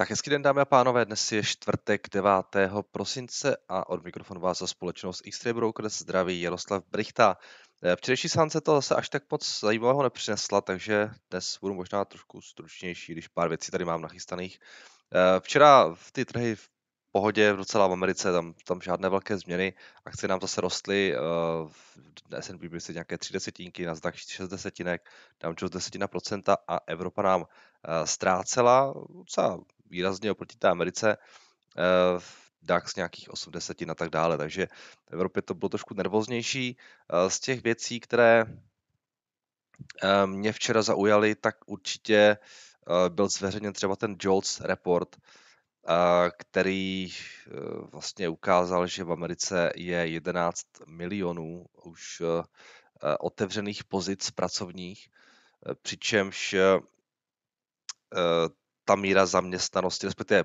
Tak hezký den, dámy a pánové, dnes je čtvrtek 9. prosince a od mikrofonu vás za společnost X-Trade Brokers zdraví Jaroslav Brychta. Včerejší sánce to zase až tak moc zajímavého nepřinesla, takže dnes budu možná trošku stručnější, když pár věcí tady mám nachystaných. Včera v ty trhy v pohodě, docela v Americe, tam žádné velké změny, akcie nám zase rostly, S&P byly nějaké 3 desetinky, Nasdaq 6 desetinek, Dow Jones 10% a Evropa nám ztrácela docela výrazně oproti té Americe, DAX nějakých 80 a tak dále, takže v Evropě to bylo trošku nervóznější. Z těch věcí, které mě včera zaujaly, tak určitě byl zveřejněn třeba ten JOLS report, který vlastně ukázal, že v Americe je 11 milionů už otevřených pozic pracovních, přičemž ta míra zaměstnanosti, respektive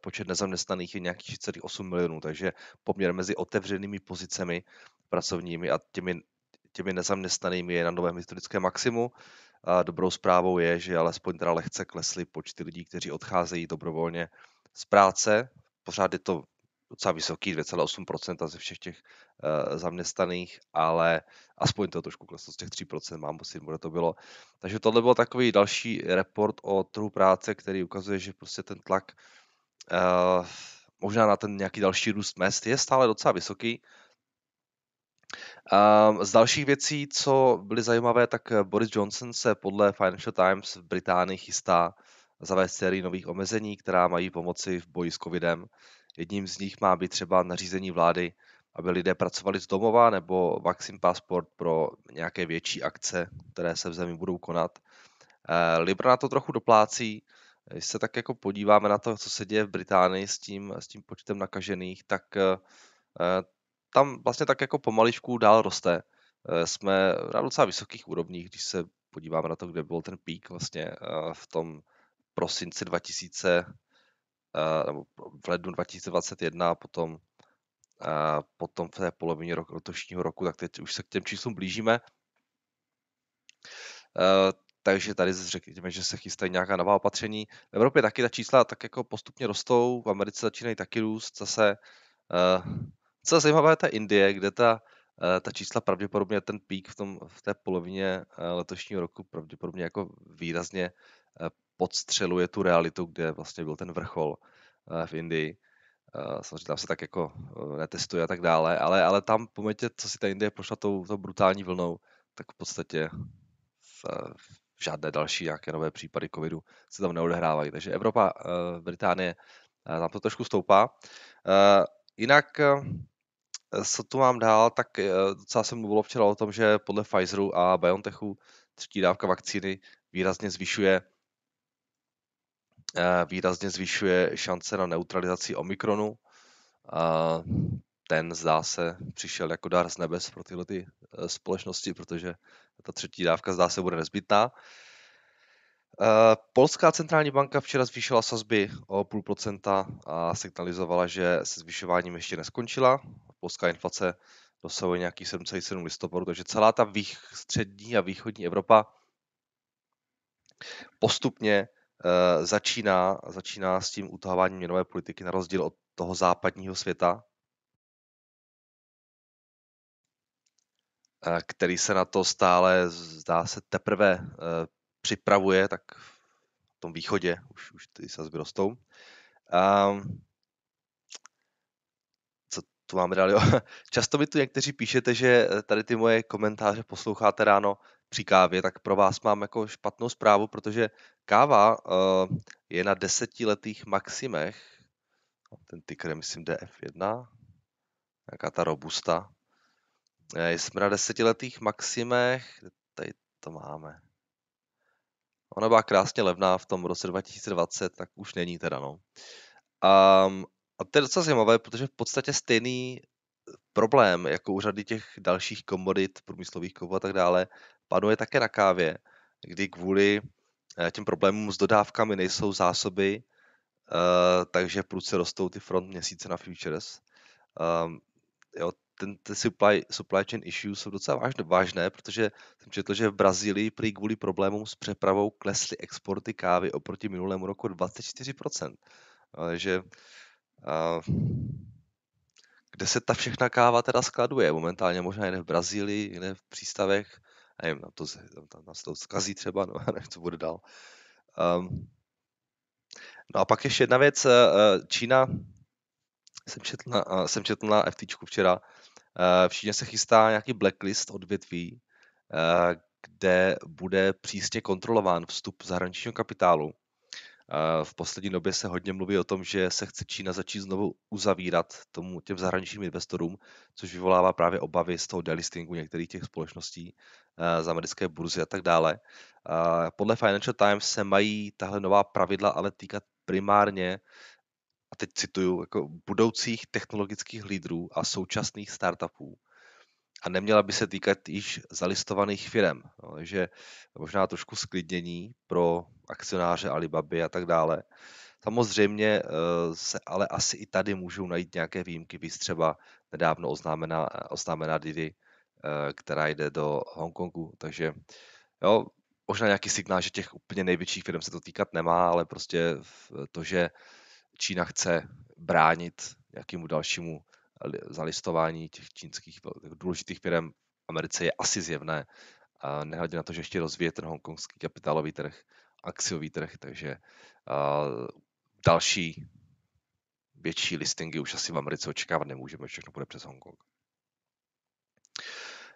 počet nezaměstnaných je nějakých 6,8 milionů, takže poměr mezi otevřenými pozicemi pracovními a těmi nezaměstnanými je na novém historickém maximu. A dobrou zprávou je, že alespoň teda lehce klesly počty lidí, kteří odcházejí dobrovolně z práce. Pořád je to docela vysoký, 2,8% ze všech těch zaměstnaných, ale aspoň to trošku kleslo z těch 3%, mám pocit, bude to bylo. Takže tohle byl takový další report o trhu práce, který ukazuje, že prostě ten tlak možná na ten nějaký další růst mezd je stále docela vysoký. Z dalších věcí, co byly zajímavé, tak Boris Johnson se podle Financial Times v Británii chystá zavést sérii nových omezení, která mají pomoci v boji s covidem. Jedním z nich má být třeba nařízení vlády, aby lidé pracovali z domova, nebo vaccine passport pro nějaké větší akce, které se v zemi budou konat. Libra na to trochu doplácí. Když se tak jako podíváme na to, co se děje v Británii s tím počtem nakažených, tak tam vlastně tak jako pomaličku dál roste. Jsme na docela vysokých úrovních, když se podíváme na to, kde byl ten pík vlastně v tom prosinci 2000, nebo v lednu 2021, potom v té polovině letošního roku, tak teď už se k těm číslům blížíme. Takže tady řekněme, že se chystají nějaká nová opatření. V Evropě taky ta čísla tak jako postupně rostou, v Americe začínají taky růst zase. Co je zajímavé, ta Indie, kde ta čísla pravděpodobně ten pík v té polovině letošního roku pravděpodobně jako výrazně podstřeluje tu realitu, kde vlastně byl ten vrchol v Indii. Samozřejmě tam se tak jako netestuje a tak dále, ale tam v momentě, co si ta Indie prošla tou brutální vlnou, tak v podstatě žádné další nějaké nové případy covidu se tam neodehrávají. Takže Evropa, Británie, tam to trošku stoupá. Jinak, co tu mám dál, tak docela se mluvilo včera o tom, že podle Pfizeru a BioNTechu třetí dávka vakcíny výrazně zvyšuje šance na neutralizaci Omikronu. Ten, zdá se, přišel jako dar z nebes pro tyhle ty společnosti, protože ta třetí dávka, zdá se, bude nezbytná. Polská centrální banka včera zvýšila sazby o 0,5% a signalizovala, že se zvyšováním ještě neskončila. Polská inflace dosahuje nějaký 7,7 listopadu, takže celá ta střední a východní Evropa postupně začíná s tím utahováním měnové politiky na rozdíl od toho západního světa, který se na to stále, zdá se, teprve připravuje, tak v tom východě už ty sazby rostou. Co tu máme dál? Často mi tu někteří píšete, že tady ty moje komentáře posloucháte ráno při kávě, tak pro vás mám jako špatnou zprávu, protože káva je na 10letých maximech. Ten ticker je, myslím, DF1, nějaká ta robusta. Jsme na 10letých maximech, tady to máme. Ona byla krásně levná v tom roce 2020, tak už není teda, no. A to je docela zajímavé, protože v podstatě stejný problém, jako u řady těch dalších komodit, průmyslových komodit a tak dále, panuje také na kávě, kdy kvůli těm problémům s dodávkami nejsou zásoby, takže prudce rostou ty front měsíce na futures. ty supply chain issues jsou docela vážné, protože jsem četl, že v Brazílii prý kvůli problémům s přepravou klesly exporty kávy oproti minulému roku 24%. Takže kde se ta všechna káva teda skladuje? Momentálně možná jen v Brazílii, jen v přístavech, nevím, nám to zkazí třeba, no, nevím, co bude dál. No a pak ještě jedna věc, Čína, jsem četl na FTčku včera, v Číně se chystá nějaký blacklist odvětví, kde bude přísně kontrolován vstup zahraničního kapitálu. V poslední době se hodně mluví o tom, že se chce Čína začít znovu uzavírat těm zahraničním investorům, což vyvolává právě obavy z toho delistingu některých těch společností z americké burzy a tak dále. Podle Financial Times se mají tahle nová pravidla ale týkat primárně, a teď cituju, jako budoucích technologických lídrů a současných startupů. A neměla by se týkat již zalistovaných firem. No, takže možná trošku sklidnění pro akcionáře Alibaby a tak dále. Samozřejmě se ale asi i tady můžou najít nějaké výjimky, víc třeba nedávno oznámená Didi, která jde do Hongkongu. Takže jo, možná nějaký signál, že těch úplně největších firm se to týkat nemá, ale prostě to, že Čína chce bránit nějakému dalšímu zalistování těch čínských důležitých firm v Americe, je asi zjevné. A nehledě na to, že ještě rozvíje ten hongkongský kapitálový trh, akciový trh, takže další větší listingy už asi v Americe očekávat nemůžeme, všechno bude přes Hongkong.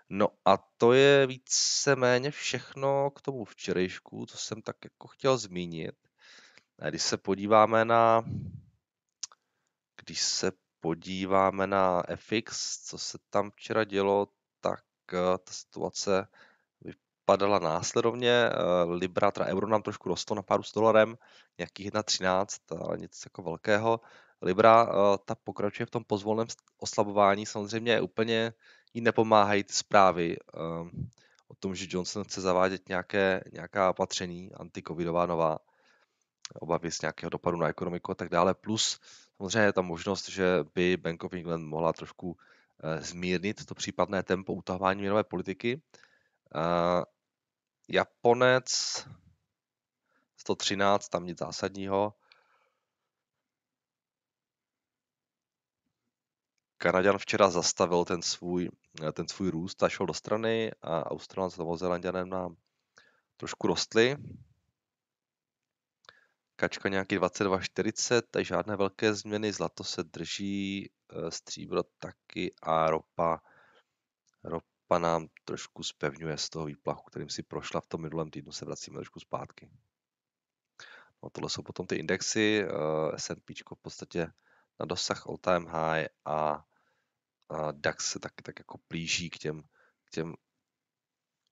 No a to je víceméně všechno k tomu včerejšku, co jsem tak jako chtěl zmínit. Když se podíváme na FX, co se tam včera dělo, tak ta situace vypadala následovně. Libra, teda euro nám trošku rostlo na páru s dolarem, nějakých 1,13, ale nic jako velkého. Libra, ta pokračuje v tom pozvolném oslabování, samozřejmě úplně jí nepomáhají ty zprávy o tom, že Johnson chce zavádět nějaká opatření, antikovidová nová, obavy z nějakého dopadu na ekonomiku a tak dále, plus samozřejmě je tam možnost, že by Bank of England mohla trošku zmírnit to případné tempo utahování měnové politiky. Japonec 113, tam nic zásadního. Kanaďan včera zastavil ten svůj růst a šel do strany a Australan s Novozélanďanem nám trošku rostly. Kačka nějaký 22,40, tady žádné velké změny, zlato se drží, stříbro taky a ropa nám trošku zpevňuje z toho výplachu, kterým si prošla v tom minulém týdnu, se vracíme trošku zpátky. No tohle jsou potom ty indexy, S&P v podstatě na dosah all time high a DAX se taky tak jako blíží k těm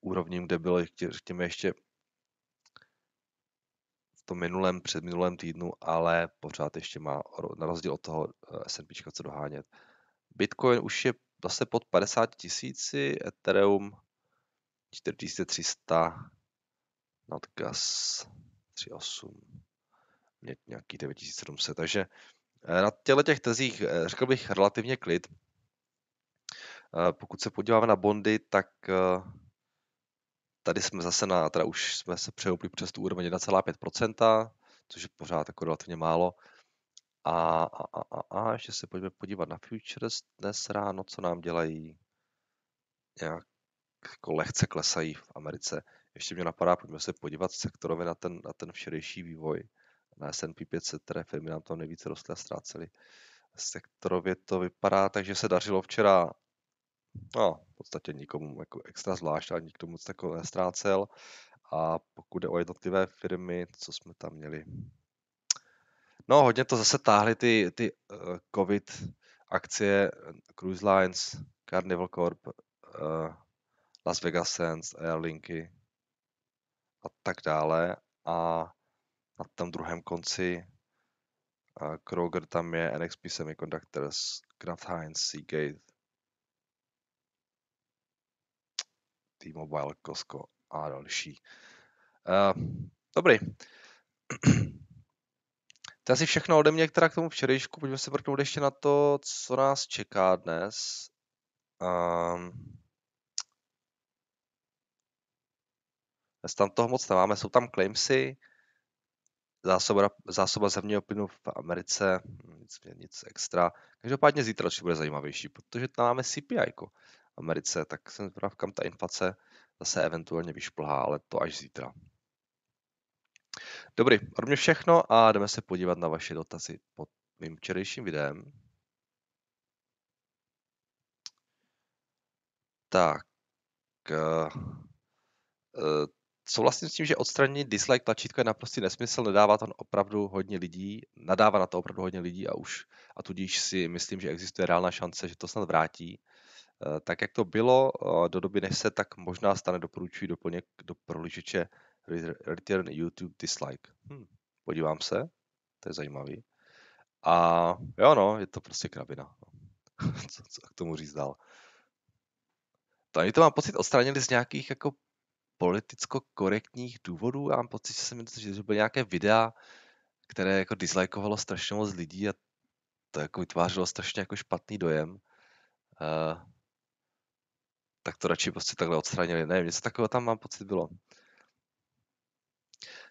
úrovním, kde bylo, řekněme, ještě předminulém týdnu, ale pořád ještě má na rozdíl od toho S&P co dohánět. Bitcoin už je zase pod 50 000, Ethereum 4300, nadgas 38, nějaký 9700, takže na těch trzích, řekl bych, relativně klid. Pokud se podíváme na bondy, tak tady jsme zase teda už jsme se přehoupli přes tu úroveň 1,5%, což je pořád jako relativně málo. A ještě se pojďme podívat na futures dnes ráno, co nám dělají. Nějak jako lehce klesají v Americe. Ještě mě napadá, pojďme se podívat sektorově na ten včerejší vývoj. Na S&P 500, které firmy nám tam nejvíce rostly a ztrácely. Sektorově to vypadá, takže se dařilo včera. No, v podstatě nikomu jako extra zvlášť, ale nikdo moc takové nestrácel. A pokud jde o jednotlivé firmy, co jsme tam měli? No, hodně to zase táhly ty COVID akcie, Cruise Lines, Carnival Corp, Las Vegas Sands, Airlinky a tak dále. A na tom druhém konci Kroger, tam je NXP Semiconductors, Kraft Heinz, Seagate, T-Mobile, Costco a další. Dobrý. To je asi všechno ode mě, která k tomu včerejšku. Pojďme se vrknout ještě na to, co nás čeká dnes. Tam toho moc nemáme, jsou tam claimsy, zásoba zemního plynu v Americe, nic extra. Každopádně zítra určitě bude zajímavější, protože tam máme CPI v Americe, tak jsem zvědav, kam ta inflace zase eventuálně vyšplhá, ale to až zítra. Dobrý, od mě všechno a jdeme se podívat na vaše dotazy pod mým včerejším videem. Tak, souhlasím s tím, že odstranit dislike tlačítko je naprostý nesmysl, nedává to opravdu hodně lidí, nadává na to opravdu hodně lidí a tudíž si myslím, že existuje reálná šance, že to snad vrátí. Tak jak to bylo do doby, než se tak možná stane, doporučuji doplněk do prohlížeče Return YouTube Dislike. Podívám se, to je zajímavý. A jo no, je to prostě krabina. Co k tomu říct dál. Tady to mám pocit odstranili z nějakých jako politicko-korektních důvodů. Já mám pocit, že jsem to byly nějaké videa, které jako dislikeovalo strašně moc lidí a to jako vytvářelo strašně jako špatný dojem. Tak to radši prostě takhle odstranili. Nevím, něco takového tam mám pocit bylo.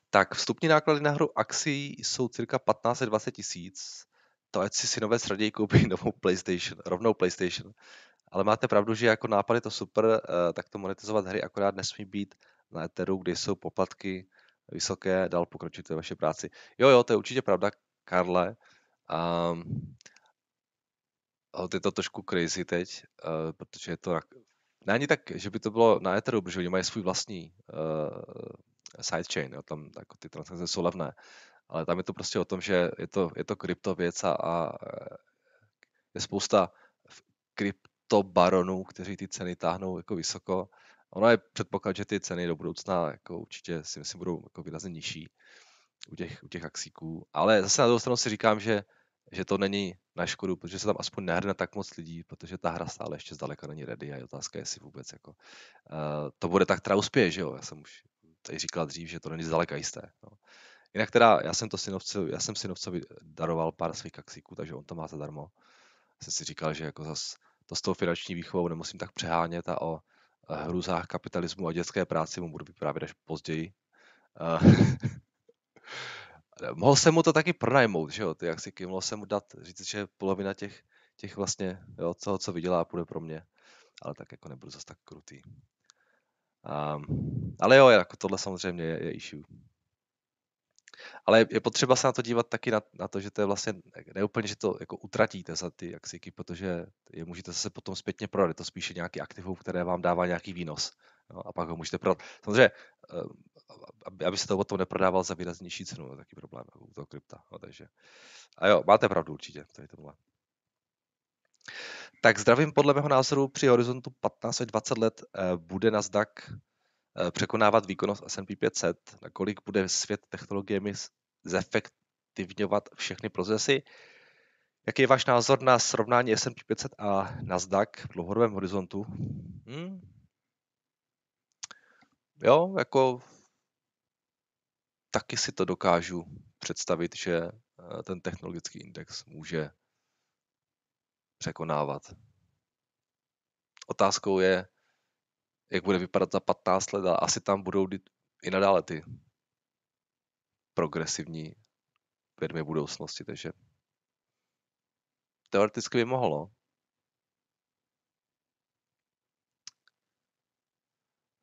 Tak, vstupní náklady na hru akcí jsou cirka 15–20 tisíc. To ať si synové raději koupí novou PlayStation, rovnou PlayStation. Ale máte pravdu, že jako nápad je to super, tak to monetizovat hry akorát nesmí být na Etheru, kde jsou poplatky vysoké, dál pokračujte vaše práci. Jo, to je určitě pravda, Karle. Je to trošku crazy teď, protože je to... Ne ani tak, že by to bylo na Etheru, protože oni mají svůj vlastní sidechain, jo, tam jako ty transakce jsou levné, ale tam je to prostě o tom, že je to kryptověc a je spousta kryptobaronů, kteří ty ceny táhnou jako vysoko. Ono je předpoklad, že ty ceny do budoucna jako určitě si myslím budou jako výrazně nižší u těch akcíků, ale zase na druhou stranu si říkám, že to není na škodu, protože se tam aspoň nehrne tak moc lidí, protože ta hra stále ještě zdaleka není ready a je otázka, jestli vůbec jako to bude tak, která uspěje, že jo, já jsem už tady říkal dřív, že to není zdaleka jisté. No. Jinak teda, já jsem Synovcovi daroval pár svých akcíků, takže on to má zadarmo. Já jsem si říkal, že jako zas to s tou finanční výchovou nemusím tak přehánět a o hrůzách kapitalismu a dětské práci mu budu vyprávět až později. Mohl jsem mu to taky pronajmout, že jo, ty akcíky, mohl jsem mu dát, říct, že polovina těch vlastně, jo, toho, co vydělá, půjde pro mě, ale tak jako nebudu zas tak krutý. Ale jo, jako tohle samozřejmě je issue. Ale je potřeba se na to dívat taky na to, že to je vlastně neúplně, že to jako utratíte za ty akciky, protože je můžete zase potom zpětně prodat. Je to spíše nějaký aktivum, které vám dává nějaký výnos. No, a pak ho můžete prodat. Samozřejmě, aby se to potom neprodával za výraznější cenu, no, taky problém u toho krypta. No, takže. A jo, máte pravdu určitě. Tady to bylo. Tak zdravím, podle mého názoru při horizontu 15 až 20 let bude Nasdaq překonávat výkonnost S&P 500, nakolik bude svět technologiemi zefektivňovat všechny procesy. Jaký je váš názor na srovnání S&P 500 a Nasdaq v dlouhodobém horizontu? Jo, jako taky si to dokážu představit, že ten technologický index může překonávat. Otázkou je, jak bude vypadat za 15 let a asi tam budou i nadále ty progresivní firmy budoucnosti, takže teoreticky by mohlo.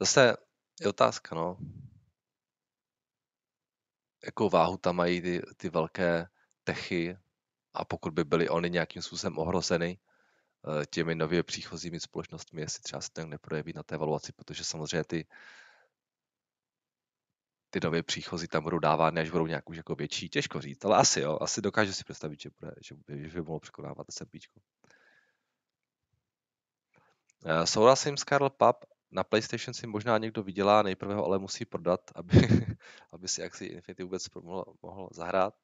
Zase je otázka, no, jakou váhu tam mají ty velké techy a pokud by byly oni nějakým způsobem ohrozeny těmi nově příchozími společnostmi, jestli třeba se to neprojeví na té valuaci, protože samozřejmě ty nově příchozí tam budou dávány, až budou nějak už jako větší, těžko říct, ale asi jo, asi dokážu si představit, že by mohlo překonávat S&Pčko. Souhlasím s Karl Papp, na PlayStation si možná někdo vydělá, nejprve ho ale musí prodat, aby si Axie Infinity vůbec mohl zahrát.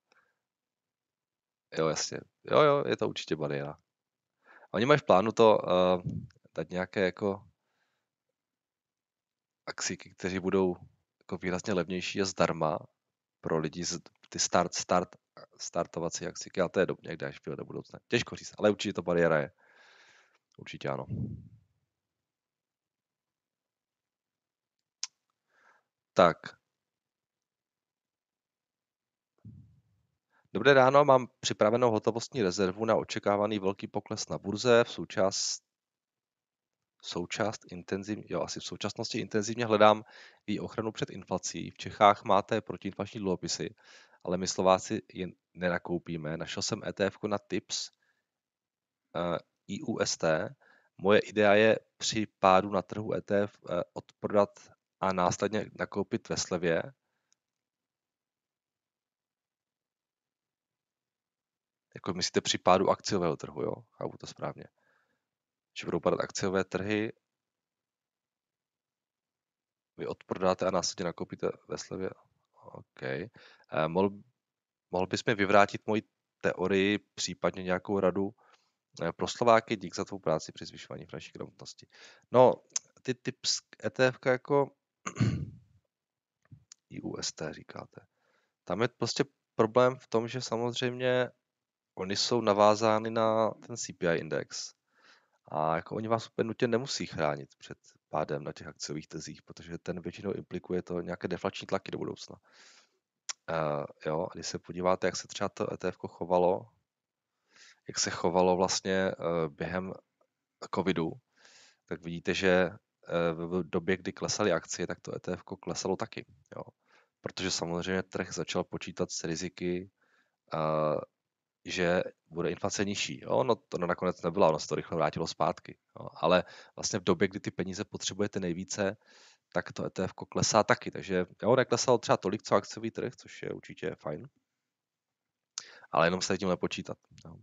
Jo, jasně, jo, je to určitě bariéra. Oni mají v plánu to dát nějaké jako akcíky, kteří budou jako výrazně levnější a zdarma pro lidi, ty startovací akcíky, ale to je někde až do budoucna. Těžko říct, ale určitě to bariéra je. Určitě ano. Tak. Dobré ráno, mám připravenou hotovostní rezervu na očekávaný velký pokles na burze. V současnosti intenzivně hledám i ochranu před inflací. V Čechách máte protiinflační dluhopisy, ale my Slováci je nenakoupíme. Našel jsem ETF na TIPS, IUST. Moje idea je při pádu na trhu ETF odprodat a následně nakoupit ve slevě. Jako myslíte při pádu akciového trhu, jo? Chápu to správně. Že budou padat akciové trhy, vy odprodáte a následně nakoupíte ve slevě. OK. Mohl bys mi vyvrátit moji teorii, případně nějakou radu pro Slováky? Dík za tvou práci při zvyšování finanční gramotnosti. No, ty tips ETF jako IUST říkáte. Tam je prostě problém v tom, že samozřejmě oni jsou navázány na ten CPI index. A jako oni vás úplně nutně nemusí chránit před pádem na těch akciových trzích, protože ten většinou implikuje to nějaké deflační tlaky do budoucna. Jo, a když se podíváte, jak se třeba to ETF chovalo, jak se chovalo vlastně během covidu, tak vidíte, že v době, kdy klesaly akcie, tak to ETF klesalo taky. Jo. Protože samozřejmě trh začal počítat s riziky, že bude inflace nižší. Jo? No to nakonec nebyla, ono se to rychle vrátilo zpátky. Jo? Ale vlastně v době, kdy ty peníze potřebujete nejvíce, tak to ETF klesá taky. Takže jo, neklesalo třeba tolik, co akciový trh, což je určitě fajn. Ale jenom se tím nepočítat. Jo?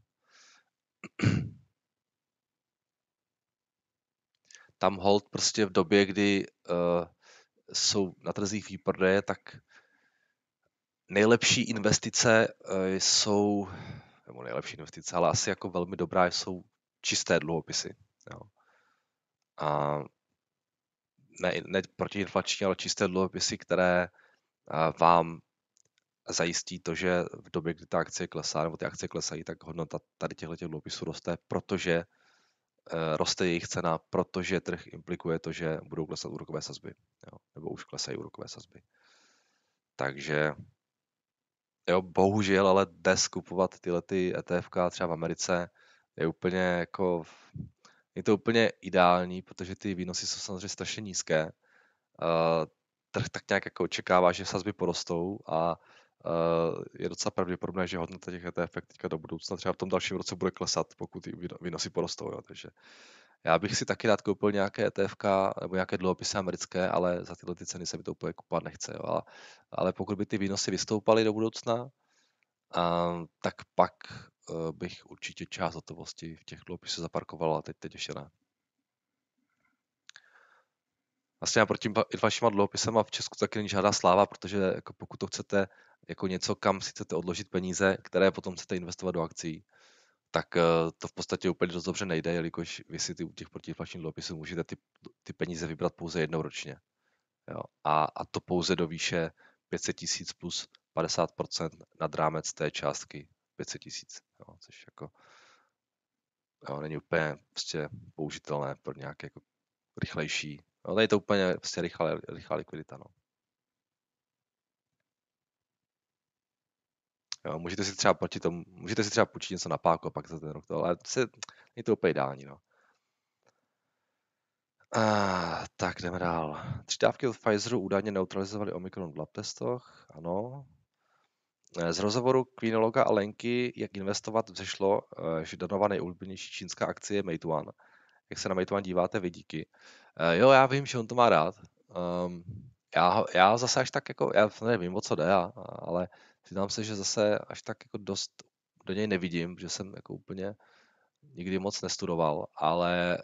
Tam hold prostě v době, kdy jsou na trzích výprodeje, tak nejlepší investice jsou, nebo nejlepší investice, ale asi jako velmi dobrá jsou čisté dluhopisy. Jo. A ne protiinflační, ale čisté dluhopisy, které vám zajistí to, že v době, kdy ta akcie klesá, nebo ty akcie klesají, tak hodnota tady těchto dluhopisů roste, protože roste jejich cena, protože trh implikuje to, že budou klesat úrokové sazby. Jo. Nebo už klesají úrokové sazby. Takže jo, bohužel, ale dnes kupovat tyhle ETFka třeba v Americe je úplně jako, je to úplně ideální, protože ty výnosy jsou samozřejmě strašně nízké. Trh tak nějak jako očekává, že sazby porostou a je docela pravděpodobné, že hodnota těch ETFek teďka do budoucna třeba v tom dalším roce bude klesat, pokud ty výnosy porostou. Jo. Takže já bych si taky rád koupil nějaké ETFka nebo nějaké dluhopisy americké, ale za tyhle ty ceny se mi to úplně kupovat nechce. Jo. Ale pokud by ty výnosy vystoupaly do budoucna, tak pak bych určitě část hotovosti v těch dluhopisech zaparkoval, a teď ještě ne. Vlastně proti inflačníma dluhopisema v Česku taky není žádná sláva, protože jako pokud to chcete jako něco, kam si chcete odložit peníze, které potom chcete investovat do akcií, tak to v podstatě úplně dost dobře nejde, jelikož vy si u těch protiinflačních dluhopisů můžete ty peníze vybrat pouze jednou ročně. Jo? A to pouze do výše 500 000 plus 50% nad rámec té částky 500 000, jo? Což jako jo, není úplně prostě použitelné pro nějaké jako rychlejší. No, tady je to úplně prostě rychlá likvidita. No. Jo, můžete si třeba proti tomu, můžete si třeba půjčit něco na páku a pak za ten rok to, ale je to úplně ideální. No. Tak jdeme dál. 3 dávky od Pfizeru údajně neutralizovaly Omikron v labtestoch, ano. Z rozhovoru Queenologa a Lenky, jak investovat, vzešlo, že Danova nejulíbenější čínská akcie je Meituan. Jak se na Meituan díváte vy, díky. Jo, já vím, že on to má rád. Já zase až tak jako, já nevím, o co jde, ale přiznám se, že zase až tak jako dost do něj nevidím, že jsem jako úplně nikdy moc nestudoval, ale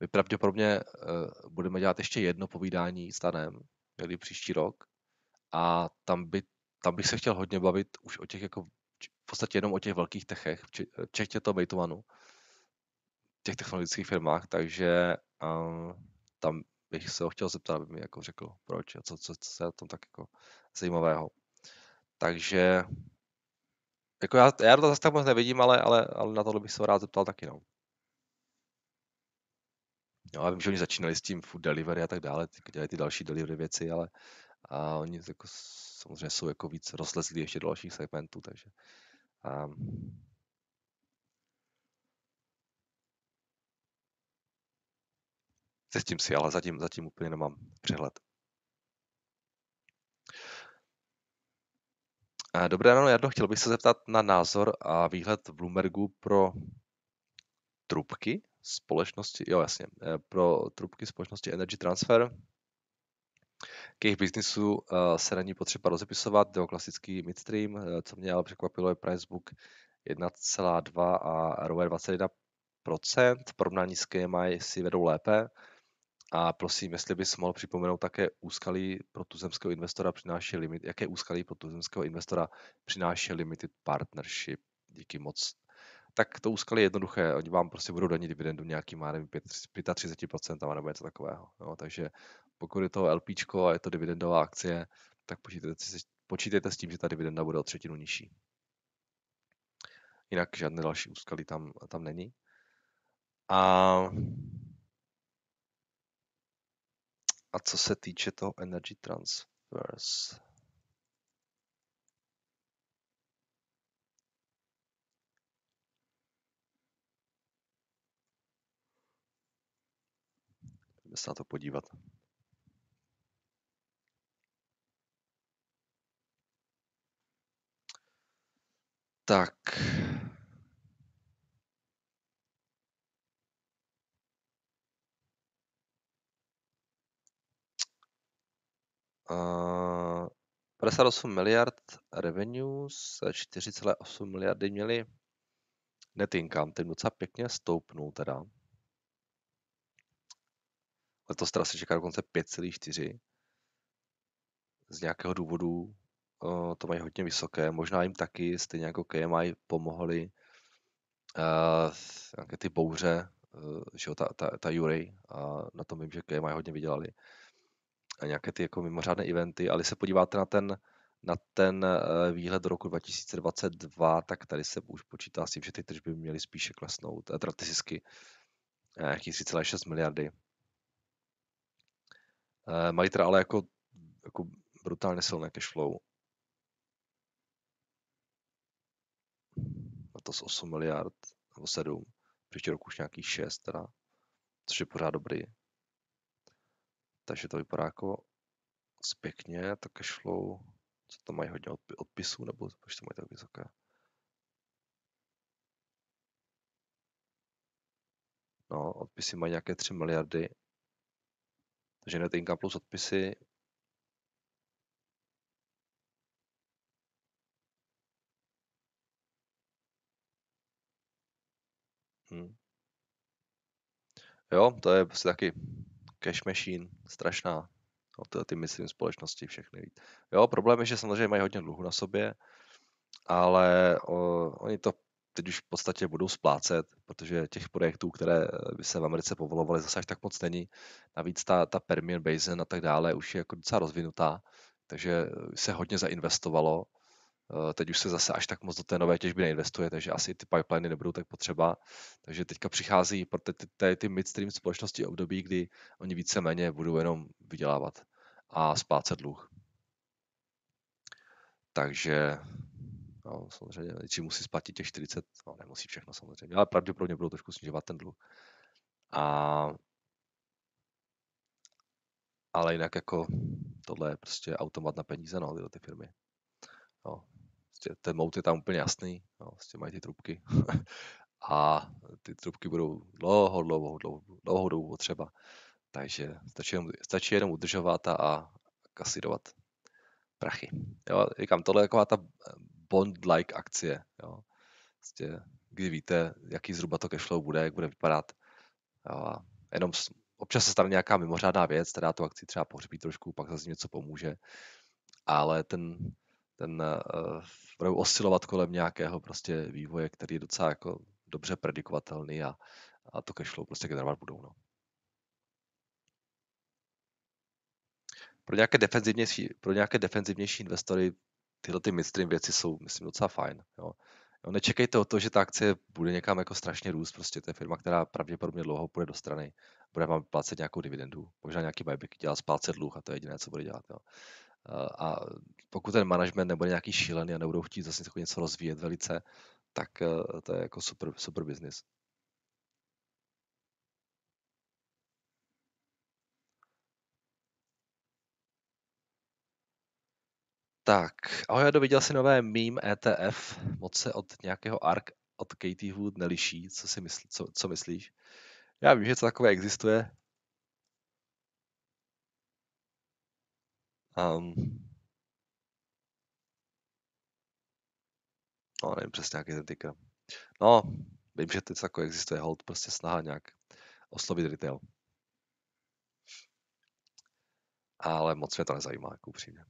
my pravděpodobně budeme dělat ještě jedno povídání s Danem, někdy příští rok, a tam bych se chtěl hodně bavit už o těch jako, v podstatě jenom o těch velkých techech, včetně toho Meituanu, těch technologických firmách, takže tam bych se ho chtěl zeptat, aby mi jako řekl, proč a co je tam tak jako zajímavého. Takže jako já to zase tak moc nevidím, ale na tohle bych se ho rád zeptal taky. No. No, já vím, že oni začínali s tím food delivery a tak dále, dělají ty další delivery věci, ale a oni jako, samozřejmě jsou jako víc rozlezlí ještě do dalších segmentů, takže... Cestím si, ale zatím úplně nemám přehled. Dobré ráno, Jarno, chtěl bych se zeptat na názor a výhled v Bloombergu pro trubky společnosti, jo jasně, pro trubky společnosti Energy Transfer. K jejich biznisu se není potřeba rozepisovat, jde o klasický midstream, co mě ale překvapilo je price book 1,2 a ROE 21%, v porovnání s KMI si vedou lépe. A prosím, jestli bys mohl připomenout také úskalí pro tuzemského investora přináší limit, jaké úskalí pro tuzemského investora přináší limited partnership, díky moc. Tak to úskalí je jednoduché, oni vám prostě budou danit dividendu nějakým, já nevím, 35% nebo něco takového. No, takže pokud je to LPčko a je to dividendová akcie, tak počítejte s tím, že ta dividenda bude o třetinu nižší. Jinak žádné další úskalí tam není. A co se týče toho Energy Transfers. Jdeme se na to podívat. Tak. A 58 miliard revenues, 4,8 miliardy měli net income, ten docela pěkně stoupnul teda. Letos teda se čeká dokonce 5,4. Z nějakého důvodu to mají hodně vysoké, možná jim taky, stejně jako KMI, pomohly nějaké ty bouře, že jo, ta Jury, a na tom vím, že KMI hodně vydělali. A nějaké ty jako mimořádné eventy, ale když se podíváte na ten výhled do roku 2022, tak tady se už počítá s tím, že ty tržby měly spíše klesnout, teda ty zisky, nějakých 3,6 miliardy. Mají teda ale jako brutálně silné cashflow. A to z 8 miliard, nebo 7, příští roku už nějakých 6 teda, což je pořád dobrý. Takže to vypadá jako zpěkně, to cashflow, co to mají hodně odpisů, nebo proč to mají tak vysoké. No, odpisy mají nějaké 3 miliardy, takže net income plus odpisy. Jo, to je prostě taky cash machine, strašná, no, ty myslím společnosti všechny víc. Jo, problém je, že samozřejmě mají hodně dluhu na sobě, ale oni to teď už v podstatě budou splácet, protože těch projektů, které by se v Americe povolovaly, zase až tak moc není. Navíc ta Permian Basin a tak dále už je jako docela rozvinutá, takže se hodně zainvestovalo. Teď už se zase až tak moc do té nové těžby neinvestuje, takže asi ty pipeliny nebudou tak potřeba. Takže teďka přichází pro ty midstream společnosti období, kdy oni víceméně budou jenom vydělávat a splácet dluh. Takže no, samozřejmě, či musí splatit těch 40, no nemusí všechno samozřejmě, ale pravděpodobně budou trošku snižovat ten dluh. Ale jinak jako tohle je prostě automat na peníze, no, tyhle ty firmy. No. Ten mout je tam úplně jasný, no, vlastně mají ty trubky a ty trubky budou dlouho potřeba, takže stačí jenom udržovat a kasidovat prachy. Jo, říkám, tohle je taková ta bond-like akcie, jo. Vlastně, kdy víte, jaký zhruba to cashflow bude, jak bude vypadat, jo, jenom občas se stane nějaká mimořádná věc, která tu akci třeba pohřbí trošku, pak zase něco pomůže, ale ten budou oscilovat kolem nějakého prostě vývoje, který je docela jako dobře predikovatelný a to cashflow prostě generovat budou. No. Pro nějaké defenzivnější investory tyhle ty midstream věci jsou, myslím, docela fajn. Jo. No, nečekejte o to, že ta akcie bude někam jako strašně růst, prostě to je firma, která pravděpodobně dlouho půjde do strany, bude vám placet nějakou dividendu, možná nějaký buyback, dělá splácet dluh a to je jediné, co bude dělat. Jo. A pokud ten management nebude nějaký šílený a nebudou chtít zase něco rozvíjet velice, tak to je jako super, super business. Tak, ahoj, Jado, viděl jsi nové meme ETF, moc se od nějakého ARK, od Katie Wood neliší, co myslíš? Já vím, že to takové existuje. No, nevím přesně, nějaký ten ticker. No, vím, že to takové existuje, hold, prostě snaha nějak oslovit retail. Ale moc mě to nezajímá, jako upřímně.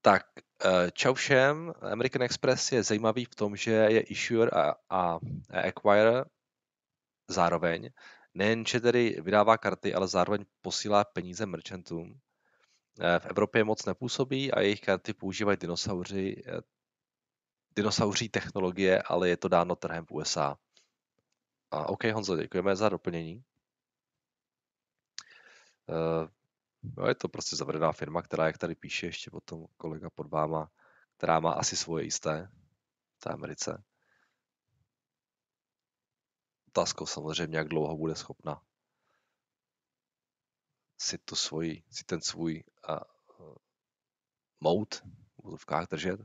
Tak, čau všem. American Express je zajímavý v tom, že je issuer a acquirer zároveň. Nejenže tedy vydává karty, ale zároveň posílá peníze merchantům. V Evropě moc nepůsobí a jejich karty používají dinosauří technologie, ale je to dáno trhem v USA. A OK, Honzo, děkujeme za doplnění. No, je to prostě zavedená firma, která, jak tady píše ještě potom kolega pod váma, která má asi svoje jisté v té Americe. Otázkou samozřejmě, jak dlouho bude schopna si ten svůj mout v budovkách držet.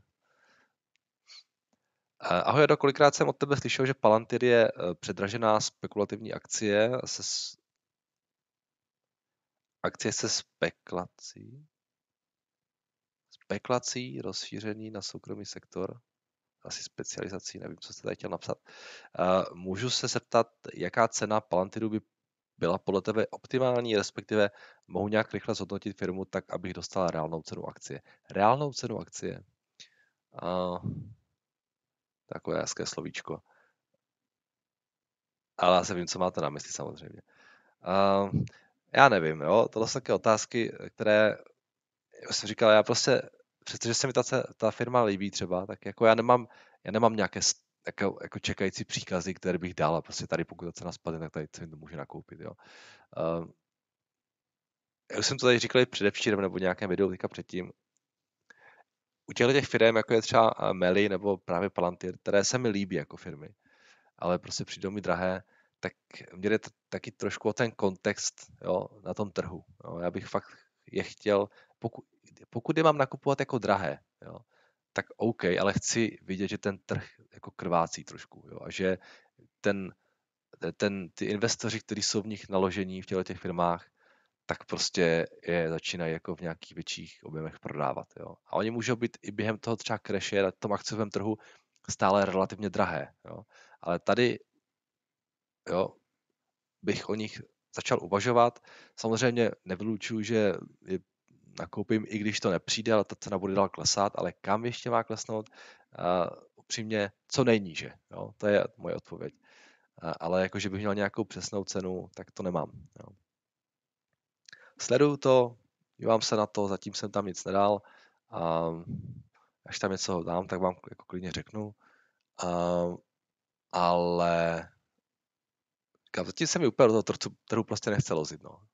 Ahoj, Jado, kolikrát jsem od tebe slyšel, že Palantir je předražená spekulativní akcie se spekulací, rozšíření na soukromý sektor, asi specializací, nevím, co jste tady chtěl napsat. Můžu se zeptat, jaká cena Palantiru by byla podle tebe optimální, respektive mohu nějak rychle zhodnotit firmu tak, abych dostal reálnou cenu akcie. Reálnou cenu akcie? Takové hezké slovíčko. Ale já se vím, co máte na mysli samozřejmě. Já nevím, jo, tohle jsou také otázky, které jsem říkal, já prostě, přestože se mi ta firma líbí třeba, tak jako já nemám nějaké jako čekající příkazy, které bych dal a prostě tady, pokud ta cena spadne, tak tady se mi to může nakoupit, jo. Já už jsem to tady říkal předevčírem nebo nějakém videu teďka předtím. U těch firm, jako je třeba Meli nebo právě Palantir, které se mi líbí jako firmy, ale prostě přijdou mi drahé, tak mě jde taky trošku o ten kontext, jo, na tom trhu. Jo. Já bych fakt je chtěl, pokud je mám nakupovat jako drahé, jo, tak OK, ale chci vidět, že ten trh jako krvácí trošku, jo, a že ty investoři, kteří jsou v nich naložení v těch firmách, tak prostě je začínají jako v nějakých větších objemech prodávat. Jo. A oni můžou být i během toho třeba crashe na tom akciovém trhu stále relativně drahé, jo. Ale tady jo, bych o nich začal uvažovat. Samozřejmě nevylučuju, že je nakoupím, i když to nepřijde, ale ta cena bude dál klesat, ale kam ještě má klesnout? Upřímně, co nejníže. Jo? To je moje odpověď. Ale jakože bych měl nějakou přesnou cenu, tak to nemám. Jo? Sleduju to, dívám se na to, zatím jsem tam nic nedal. Až tam něco dám, tak vám jako klidně řeknu. Ale zatím se mi úplně do toho trhu prostě nechce lozit, no.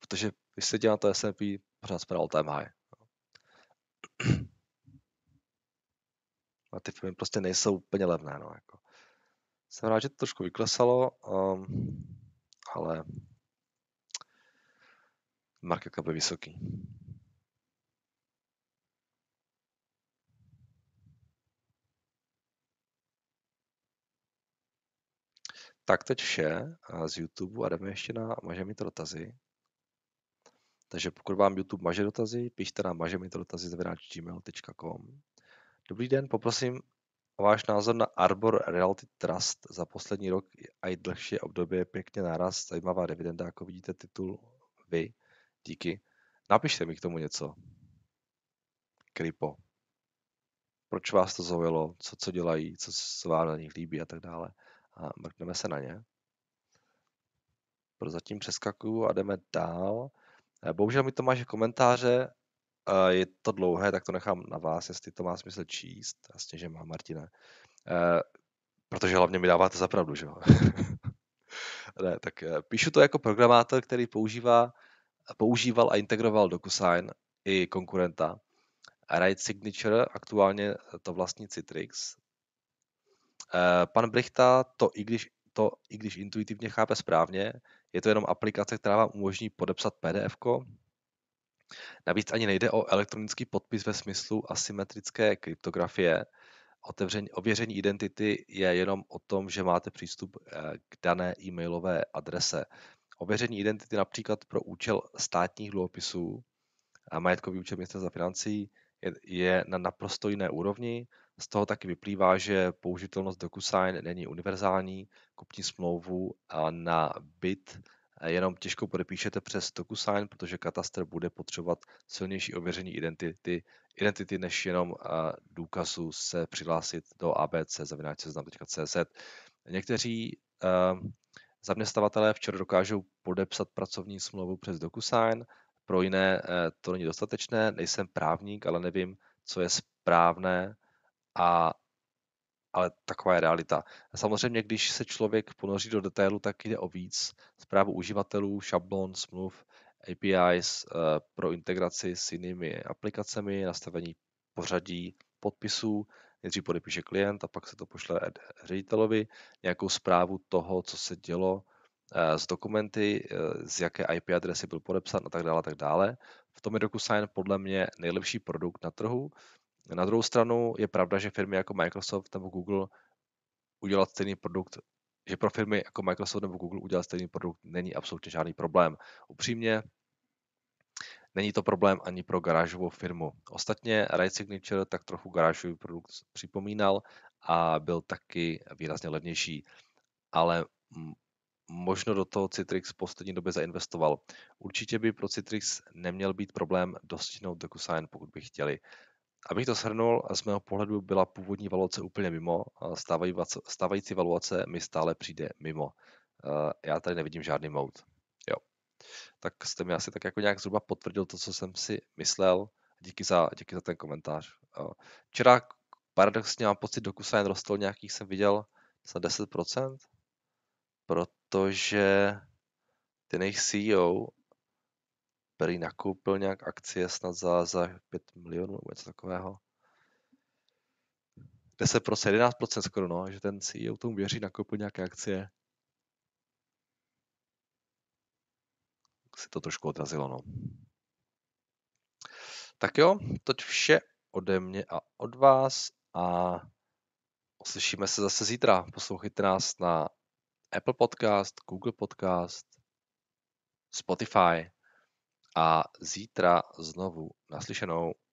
Protože když se dělá to S&P, pořád jsme na all-time high. No. A ty firmy prostě nejsou úplně levné, no, jako. Jsem rád, že to trošku vyklesalo, ale market cap je vysoký. Tak teď vše z YouTube a jdeme ještě na maže mi to dotazy. Takže pokud vám YouTube maže dotazy, pište na mažemitodotazy@gmail.com. Dobrý den, poprosím o váš názor na Arbor Realty Trust. Za poslední rok a i dlhší období pěkně náraz, zajímavá dividenda, jako vidíte titul vy. Díky. Napište mi k tomu něco. Kripo. Proč vás to zaujalo, co dělají, co se vám na nich líbí a tak dále. A mrkneme se na ně. Prozatím přeskakuju a jdeme dál. Bohužel mi to máš komentáře Je to dlouhé, tak to nechám na vás, jestli to má smysl číst. Jasně, že má, Martina. Protože hlavně mi dáváte za pravdu, že jo? Ne, tak píšu to jako programátor, který používal a integroval DocuSign i konkurenta. Right Signature, aktuálně to vlastní Citrix. Pan Brychta to, i když intuitivně chápe správně, je to jenom aplikace, která vám umožní podepsat PDF-ko. Navíc ani nejde o elektronický podpis ve smyslu asymetrické kryptografie. Ověření identity je jenom o tom, že máte přístup k dané e-mailové adrese. Ověření identity například pro účel státních dluhopisů a majetkový účet Ministerstva financí je na naprosto jiné úrovni. Z toho taky vyplývá, že použitelnost DocuSign není univerzální. Kupní smlouvu na byt jenom těžko podepíšete přes DocuSign, protože katastr bude potřebovat silnější ověření identity než jenom důkazu se přihlásit do abc@seznam.cz. Někteří zaměstnavatelé včera dokážou podepsat pracovní smlouvu přes DocuSign, pro jiné to není dostatečné. Nejsem právník, ale nevím, co je správné, ale taková je realita. Samozřejmě, když se člověk ponoří do detailu, tak jde o víc. Správu uživatelů, šablon, smluv, APIs pro integraci s jinými aplikacemi, nastavení pořadí podpisů, nejdřív podepíše klient a pak se to pošle ředitelovi, nějakou zprávu toho, co se dělo s dokumenty, z jaké IP adresy byl podepsán a tak dále, tak dále. V tom je DocuSign podle mě nejlepší produkt na trhu. Na druhou stranu je pravda, že firmy jako Microsoft nebo Google udělat stejný produkt, že pro firmy jako Microsoft nebo Google udělat stejný produkt není absolutně žádný problém. Upřímně, není to problém ani pro garážovou firmu. Ostatně Right Signature tak trochu garážový produkt připomínal a byl taky výrazně levnější, ale možno do toho Citrix v poslední době zainvestoval. Určitě by pro Citrix neměl být problém dostihnout DocuSign, pokud by chtěli. Abych to shrnul, z mého pohledu byla původní valuace úplně mimo, stávající valuace mi stále přijde mimo. Já tady nevidím žádný mout. Jo. Tak jste mi asi tak jako nějak zhruba potvrdil to, co jsem si myslel. Díky za ten komentář. Včera paradoxně mám pocit, DocuSign rostl nějakých, jsem viděl, za 10%, protože ten jejich CEO který nakoupil nějak akcie snad za 5 milionů nebo něco takového. 10%, 11% skoro, no, že ten CEO tomu věří, nakoupil nějaké akcie. Si to trošku odrazilo, no. Tak jo, toť vše ode mě a od vás a uslyšíme se zase zítra. Poslouchejte nás na Apple Podcast, Google Podcast, Spotify. A zítra znovu naslyšenou.